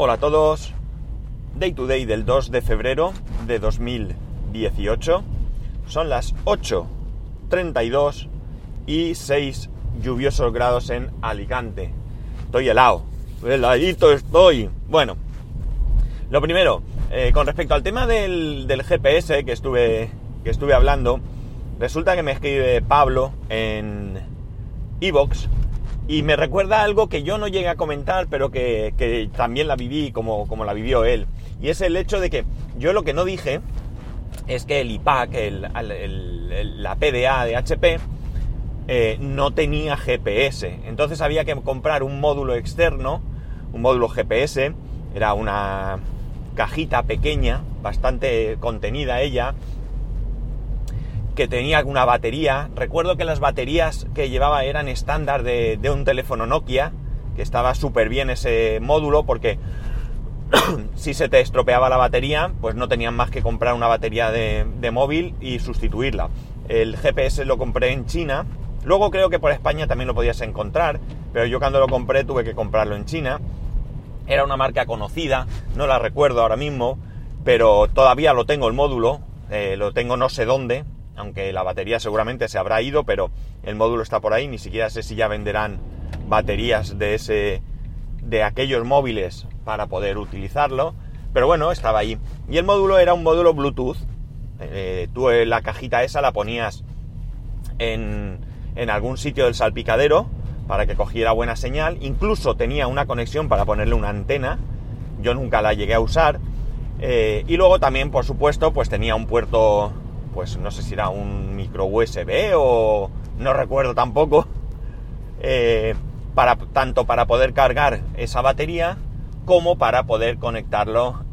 Hola a todos, Day to Day del 2 de febrero de 2018, son las 8:32 y 6 lluviosos grados en Alicante. Estoy helado, heladito estoy. Bueno, lo primero, con respecto al tema del GPS que estuve hablando, resulta que me escribe Pablo en iVoox y me recuerda algo que yo no llegué a comentar, pero que también la viví como la vivió él. Y es el hecho de que yo lo que no dije es que el IPAQ, la PDA de HP, no tenía GPS. Entonces había que comprar un módulo externo, un módulo GPS. Era una cajita pequeña, bastante contenida ella, que tenía una batería. Recuerdo que las baterías que llevaba eran estándar de un teléfono Nokia, que estaba súper bien ese módulo porque si se te estropeaba la batería, pues no tenían más que comprar una batería de móvil y sustituirla. El GPS lo compré en China, luego creo que por España también lo podías encontrar, pero yo cuando lo compré tuve que comprarlo en China. Era una marca conocida, no la recuerdo ahora mismo, pero todavía lo tengo el módulo, lo tengo no sé dónde, aunque la batería seguramente se habrá ido, pero el módulo está por ahí. Ni siquiera sé si ya venderán baterías de aquellos móviles para poder utilizarlo, pero bueno, estaba ahí. Y el módulo era un módulo Bluetooth. Tú la cajita esa la ponías en algún sitio del salpicadero para que cogiera buena señal. Incluso tenía una conexión para ponerle una antena. Yo nunca la llegué a usar. Y luego también, por supuesto, pues tenía un puerto, pues no sé si era un micro USB o no recuerdo tampoco, tanto para poder cargar esa batería como para poder conectarlo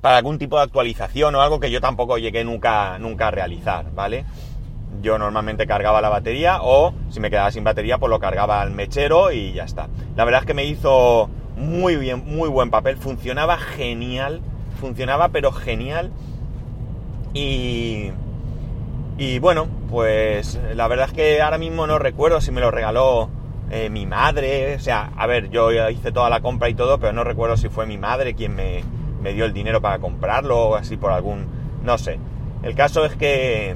para algún tipo de actualización o algo que yo tampoco llegué nunca a realizar, ¿vale? Yo normalmente cargaba la batería, o si me quedaba sin batería pues lo cargaba al mechero y ya está. La verdad es que me hizo muy bien, muy buen papel, funcionaba pero genial y bueno, pues la verdad es que ahora mismo no recuerdo si me lo regaló mi madre. O sea, a ver, yo hice toda la compra y todo, pero no recuerdo si fue mi madre quien me dio el dinero para comprarlo o así por algún... no sé. El caso es que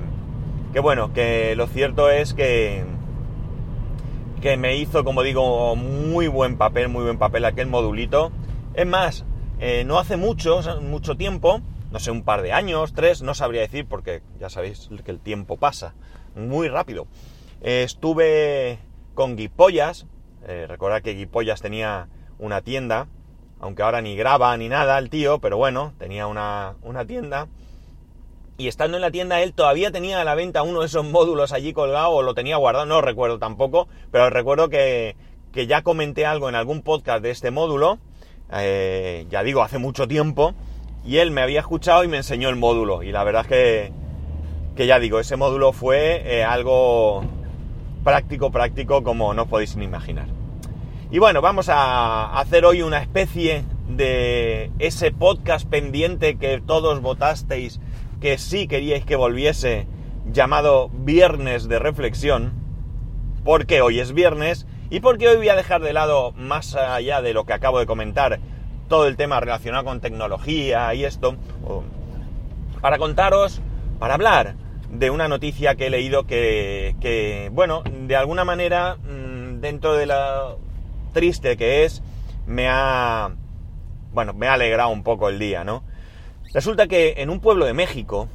bueno, que lo cierto es que me hizo, como digo, muy buen papel aquel modulito. Es más, no hace mucho tiempo, no sé, un par de años, 3, no sabría decir, porque ya sabéis que el tiempo pasa muy rápido. Estuve con Guipollas. Recordad que Guipollas tenía una tienda, aunque ahora ni graba ni nada el tío, pero bueno, tenía una tienda. Y estando en la tienda él todavía tenía a la venta uno de esos módulos allí colgado, o lo tenía guardado, no recuerdo tampoco, pero recuerdo que ya comenté algo en algún podcast de este módulo. Ya digo, hace mucho tiempo, y él me había escuchado y me enseñó el módulo, y la verdad es que ya digo, ese módulo fue algo práctico como no os podéis ni imaginar. Y bueno, vamos a hacer hoy una especie de ese podcast pendiente que todos votasteis que sí queríais que volviese, llamado Viernes de Reflexión, porque hoy es viernes. Y porque hoy voy a dejar de lado, más allá de lo que acabo de comentar, todo el tema relacionado con tecnología y esto, para contaros, para hablar de una noticia que he leído que bueno, de alguna manera, dentro de lo triste que es, me ha alegrado un poco el día, ¿no? Resulta que en un pueblo de México,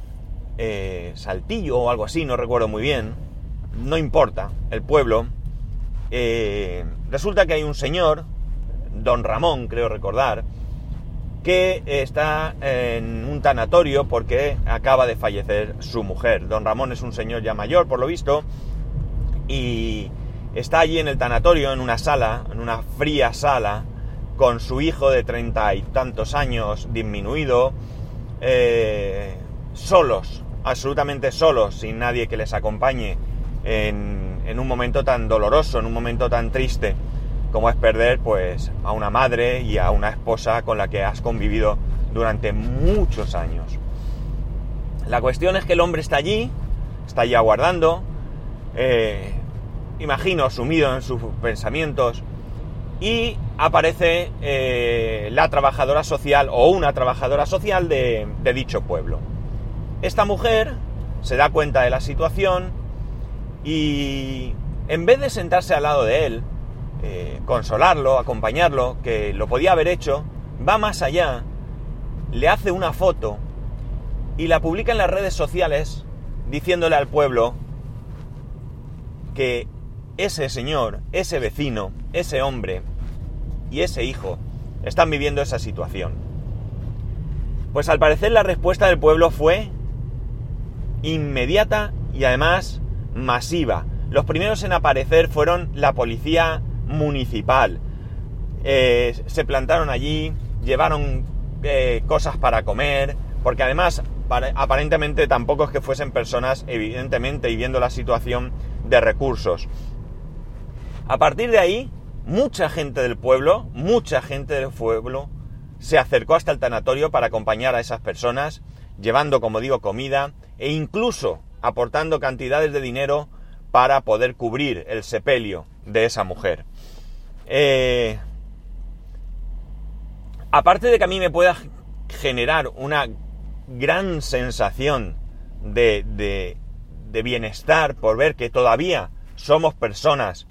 Saltillo o algo así, no recuerdo muy bien, no importa el pueblo, resulta que hay un señor, Don Ramón, creo recordar, que está en un tanatorio porque acaba de fallecer su mujer. Don Ramón es un señor ya mayor, por lo visto, y está allí en el tanatorio, en una sala, en una fría sala, con su hijo de 30 y tantos años, disminuido, solos, absolutamente solos, sin nadie que les acompañe en un momento tan doloroso, en un momento tan triste como es perder pues a una madre y a una esposa con la que has convivido durante muchos años. La cuestión es que el hombre está allí aguardando, imagino, sumido en sus pensamientos, y aparece la trabajadora social o una trabajadora social de dicho pueblo. Esta mujer se da cuenta de la situación y en vez de sentarse al lado de él, consolarlo, acompañarlo, que lo podía haber hecho, va más allá, le hace una foto y la publica en las redes sociales diciéndole al pueblo que ese señor, ese vecino, ese hombre y ese hijo están viviendo esa situación. Pues al parecer la respuesta del pueblo fue inmediata y además masiva. Los primeros en aparecer fueron la policía municipal. Se plantaron allí, llevaron cosas para comer, porque además aparentemente tampoco es que fuesen personas, evidentemente, y viendo la situación, de recursos. A partir de ahí, mucha gente del pueblo se acercó hasta el tanatorio para acompañar a esas personas, llevando, como digo, comida e incluso aportando cantidades de dinero para poder cubrir el sepelio de esa mujer. Aparte de que a mí me pueda generar una gran sensación de bienestar por ver que todavía somos personas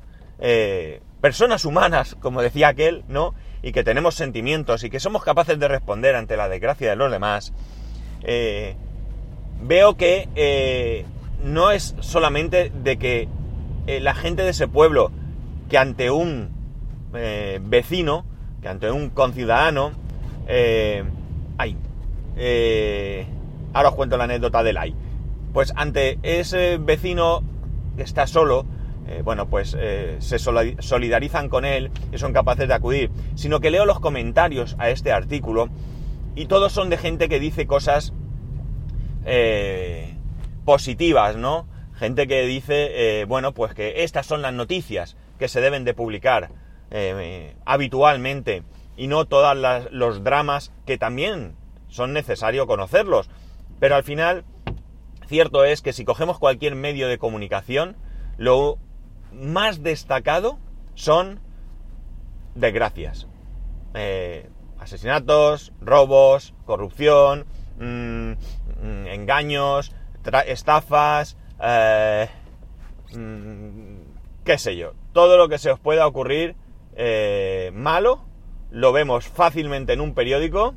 humanas, como decía aquel, ¿no? Y que tenemos sentimientos y que somos capaces de responder ante la desgracia de los demás, veo que no es solamente de que la gente de ese pueblo, que ante un vecino, que ante un conciudadano, ahora os cuento la anécdota del ay. Pues ante ese vecino que está solo, se solidarizan con él y son capaces de acudir. Sino que leo los comentarios a este artículo y todos son de gente que dice cosas positivas, ¿no? Gente que dice, que estas son las noticias que se deben de publicar habitualmente y no todas los dramas que también son necesario conocerlos. Pero al final, cierto es que si cogemos cualquier medio de comunicación, lo más destacado son desgracias. Asesinatos, robos, corrupción, engaños, estafas, qué sé yo. Todo lo que se os pueda ocurrir malo, lo vemos fácilmente en un periódico.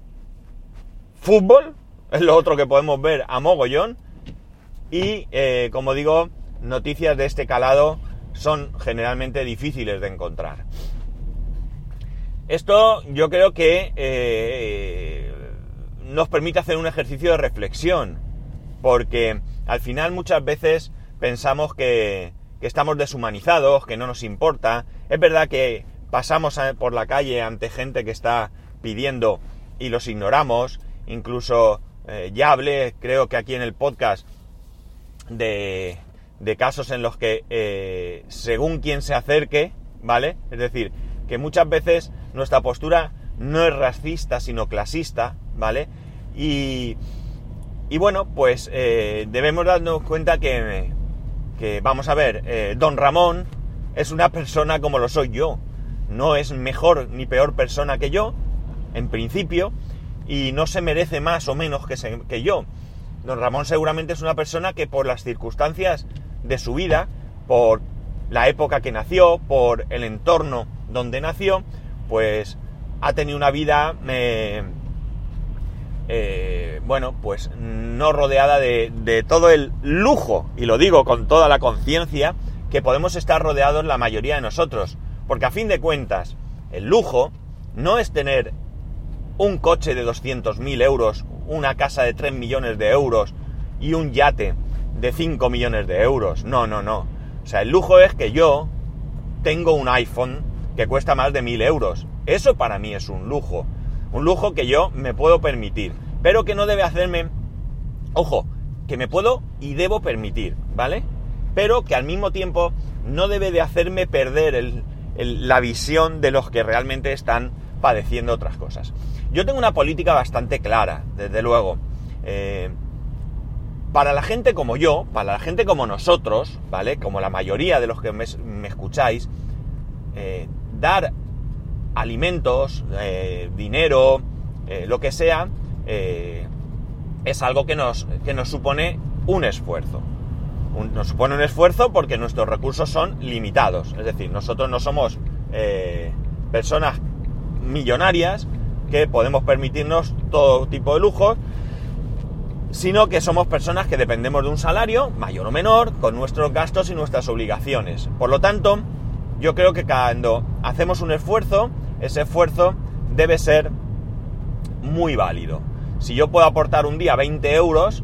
Fútbol es lo otro que podemos ver a mogollón. Y, como digo, noticias de este calado son generalmente difíciles de encontrar. Esto yo creo que nos permite hacer un ejercicio de reflexión, porque al final muchas veces pensamos que estamos deshumanizados, que no nos importa. Es verdad que pasamos por la calle ante gente que está pidiendo y los ignoramos. Incluso ya hablé, creo que aquí en el podcast, de casos en los que según quien se acerque, ¿vale? Es decir, que muchas veces nuestra postura no es racista, sino clasista, ¿vale? Y bueno, pues debemos darnos cuenta que vamos a ver, Don Ramón es una persona como lo soy yo. No es mejor ni peor persona que yo, en principio, y no se merece más o menos que yo. Don Ramón seguramente es una persona que por las circunstancias de su vida, por la época que nació, por el entorno donde nació, pues ha tenido una vida, no rodeada de todo el lujo, y lo digo con toda la conciencia, que podemos estar rodeados la mayoría de nosotros. Porque a fin de cuentas, el lujo no es tener un coche de 200.000 euros, una casa de 3 millones de euros y un yate de 5 millones de euros. No. O sea, el lujo es que yo tengo un iPhone que cuesta más de 1.000 euros. Eso para mí es un lujo. Un lujo que yo me puedo permitir. Pero que no debe hacerme... Ojo, que me puedo y debo permitir, ¿vale? Pero que al mismo tiempo no debe de hacerme perder la visión de los que realmente están padeciendo otras cosas. Yo tengo una política bastante clara, desde luego. Para la gente como yo, para la gente como nosotros, ¿vale? Como la mayoría de los que me escucháis, dar alimentos, dinero, lo que sea, es algo que nos supone un esfuerzo. Nos supone un esfuerzo porque nuestros recursos son limitados. Es decir, nosotros no somos personas millonarias que podemos permitirnos todo tipo de lujos, sino que somos personas que dependemos de un salario, mayor o menor, con nuestros gastos y nuestras obligaciones. Por lo tanto, yo creo que cuando hacemos un esfuerzo, ese esfuerzo debe ser muy válido. Si yo puedo aportar un día 20 euros,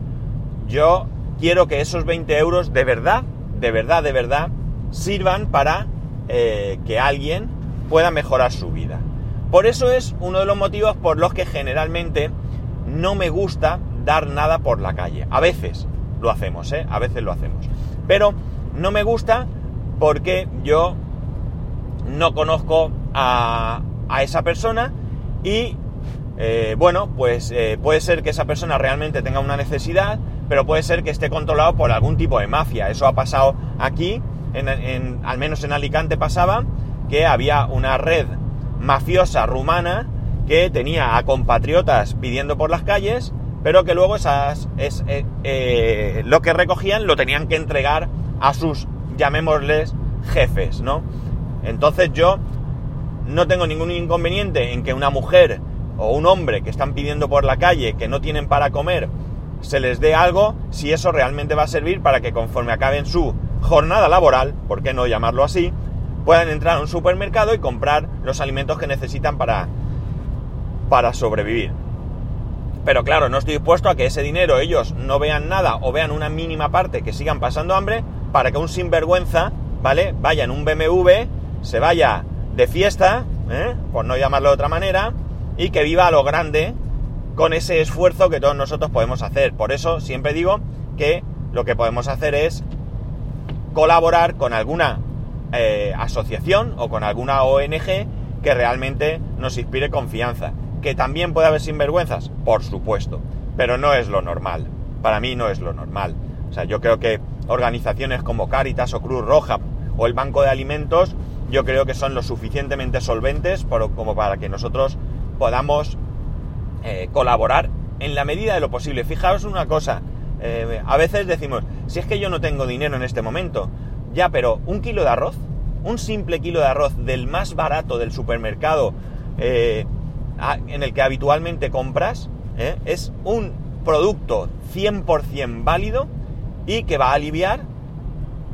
yo quiero que esos 20 euros de verdad, sirvan para que alguien pueda mejorar su vida. Por eso es uno de los motivos por los que generalmente no me gusta dar nada por la calle. A veces lo hacemos, pero no me gusta porque yo no conozco a esa persona y, puede ser que esa persona realmente tenga una necesidad, pero puede ser que esté controlado por algún tipo de mafia. Eso ha pasado aquí, al menos en Alicante pasaba, que había una red mafiosa rumana que tenía a compatriotas pidiendo por las calles, pero que luego lo que recogían lo tenían que entregar a sus, llamémosles, jefes, ¿no? Entonces yo no tengo ningún inconveniente en que una mujer o un hombre que están pidiendo por la calle, que no tienen para comer, se les dé algo, si eso realmente va a servir para que conforme acaben su jornada laboral, ¿por qué no llamarlo así?, puedan entrar a un supermercado y comprar los alimentos que necesitan para sobrevivir. Pero claro, no estoy dispuesto a que ese dinero ellos no vean nada o vean una mínima parte, que sigan pasando hambre, para que un sinvergüenza, ¿vale?, vaya en un BMW, se vaya de fiesta, por no llamarlo de otra manera, y que viva a lo grande con ese esfuerzo que todos nosotros podemos hacer. Por eso siempre digo que lo que podemos hacer es colaborar con alguna asociación o con alguna ONG que realmente nos inspire confianza. Que también puede haber sinvergüenzas, por supuesto, pero no es lo normal. Para mí no es lo normal. O sea, yo creo que organizaciones como Cáritas o Cruz Roja o el Banco de Alimentos, yo creo que son lo suficientemente solventes como para que nosotros podamos colaborar en la medida de lo posible. Fijaos una cosa, a veces decimos, si es que yo no tengo dinero en este momento, ya, pero un kilo de arroz, un simple kilo de arroz del más barato del supermercado, en el que habitualmente compras, es un producto 100% válido y que va a aliviar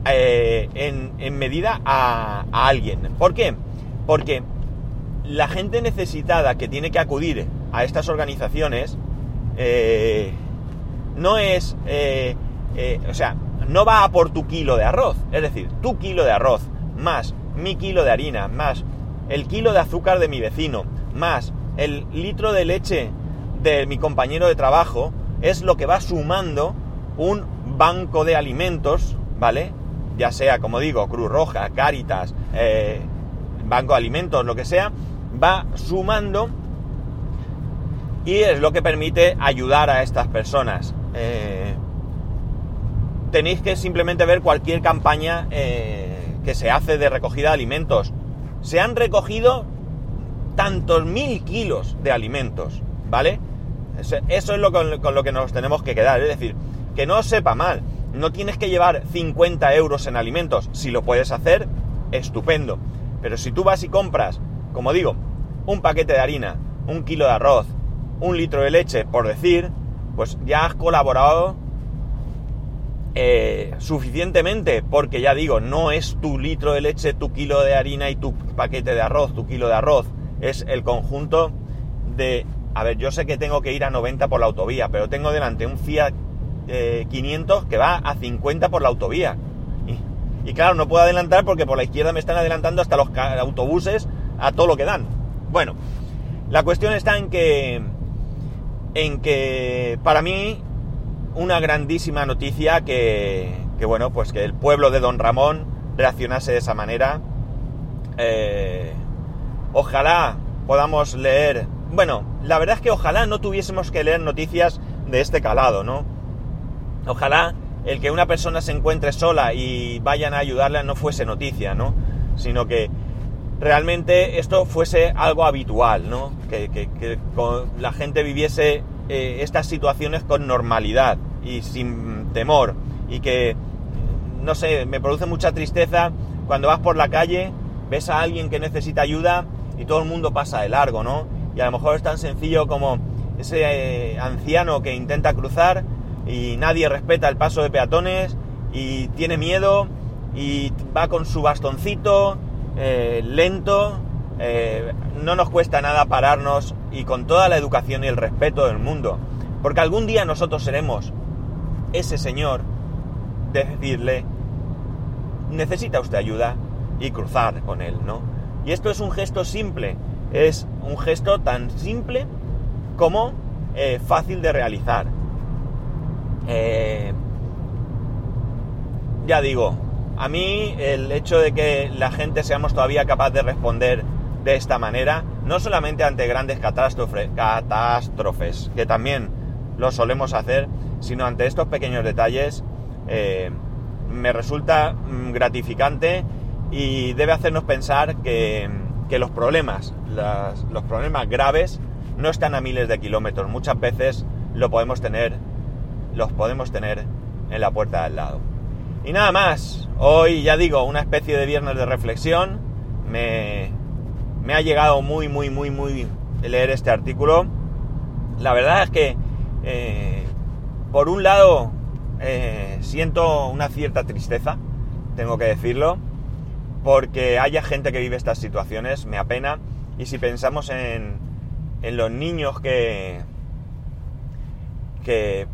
en medida a alguien. ¿Por qué? Porque la gente necesitada que tiene que acudir a estas organizaciones no va a por tu kilo de arroz. Es decir, tu kilo de arroz más mi kilo de harina más el kilo de azúcar de mi vecino más el litro de leche de mi compañero de trabajo es lo que va sumando un banco de alimentos, ¿vale? Ya sea, como digo, Cruz Roja, Cáritas, Banco de Alimentos, lo que sea, va sumando y es lo que permite ayudar a estas personas. Tenéis que simplemente ver cualquier campaña que se hace de recogida de alimentos. Se han recogido tantos mil kilos de alimentos, ¿vale? Eso es con lo que nos tenemos que quedar. Es decir, que no os sepa mal. No tienes que llevar 50 euros en alimentos. Si lo puedes hacer, estupendo. Pero si tú vas y compras, como digo, un paquete de harina, un kilo de arroz, un litro de leche, por decir, pues ya has colaborado suficientemente, porque ya digo, no es tu litro de leche, tu kilo de harina y tu paquete de arroz, tu kilo de arroz. Es el conjunto de... A ver, yo sé que tengo que ir a 90 por la autovía, pero tengo delante un Fiat 500 que va a 50 por la autovía. Y claro, no puedo adelantar porque por la izquierda me están adelantando hasta los autobuses a todo lo que dan. Bueno, la cuestión está en que para mí una grandísima noticia que el pueblo de Don Ramón reaccionase de esa manera. Ojalá podamos leer... Bueno, la verdad es que ojalá no tuviésemos que leer noticias de este calado, ¿no? Ojalá el que una persona se encuentre sola y vayan a ayudarla no fuese noticia, ¿no? Sino que realmente esto fuese algo habitual, ¿no? Que la gente viviese estas situaciones con normalidad y sin temor. Y que, no sé, me produce mucha tristeza cuando vas por la calle, ves a alguien que necesita ayuda y todo el mundo pasa de largo, ¿no? Y a lo mejor es tan sencillo como ese anciano que intenta cruzar y nadie respeta el paso de peatones y tiene miedo y va con su bastoncito lento. No nos cuesta nada pararnos, y con toda la educación y el respeto del mundo, porque algún día nosotros seremos ese señor de decirle: necesita usted ayuda, y cruzar con él, ¿no? Y esto es un gesto simple, es un gesto tan simple como fácil de realizar. Ya digo, a mí el hecho de que la gente seamos todavía capaz de responder de esta manera, no solamente ante grandes catástrofes, que también lo solemos hacer, sino ante estos pequeños detalles, me resulta gratificante, y debe hacernos pensar que los problemas, los problemas graves no están a miles de kilómetros. Muchas veces los podemos tener en la puerta de al lado. Y nada más, hoy ya digo, una especie de viernes de reflexión. Me ha llegado muy leer este artículo. La verdad es que por un lado siento una cierta tristeza, tengo que decirlo, porque haya gente que vive estas situaciones, me apena. Y si pensamos en los niños que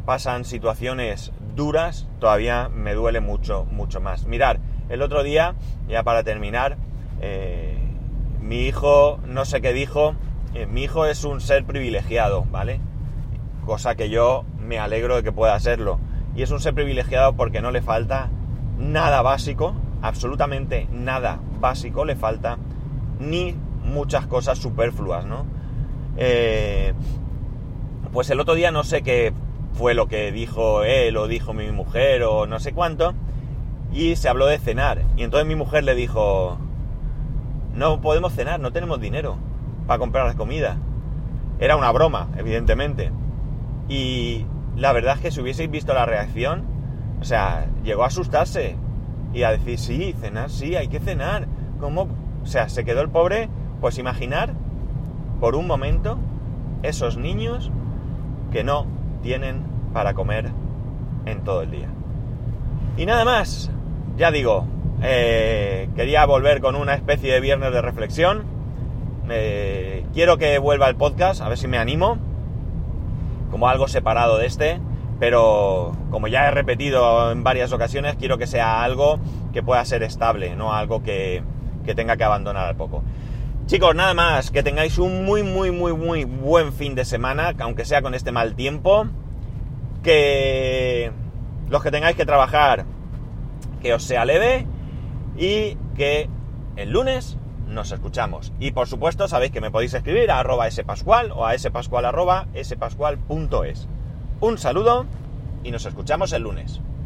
pasan situaciones duras, todavía me duele mucho más. Mirad, el otro día, ya para terminar, mi hijo, no sé qué dijo, mi hijo es un ser privilegiado, ¿vale? Cosa que yo me alegro de que pueda serlo. Y es un ser privilegiado porque no le falta nada básico, absolutamente nada básico le falta, ni muchas cosas superfluas, ¿no? Pues el otro día no sé qué fue lo que dijo él o dijo mi mujer o no sé cuánto, y se habló de cenar, y entonces mi mujer le dijo: no podemos cenar, no tenemos dinero para comprar la comida. Era una broma, evidentemente, y la verdad es que si hubieseis visto la reacción, o sea, llegó a asustarse y a decir: sí, cenar, sí, hay que cenar. ¿Cómo? O sea, se quedó el pobre. Pues imaginar por un momento esos niños que no tienen para comer en todo el día. Y nada más, ya digo, quería volver con una especie de viernes de reflexión. Quiero que vuelva el podcast, a ver si me animo, como algo separado de este, pero como ya he repetido en varias ocasiones, quiero que sea algo que pueda ser estable, no algo que tenga que abandonar al poco. Chicos, nada más, que tengáis un muy buen fin de semana, aunque sea con este mal tiempo. Que los que tengáis que trabajar, que os sea leve, y que el lunes nos escuchamos. Y por supuesto, sabéis que me podéis escribir a @spascual o a spascual@spascual.es. Un saludo y nos escuchamos el lunes.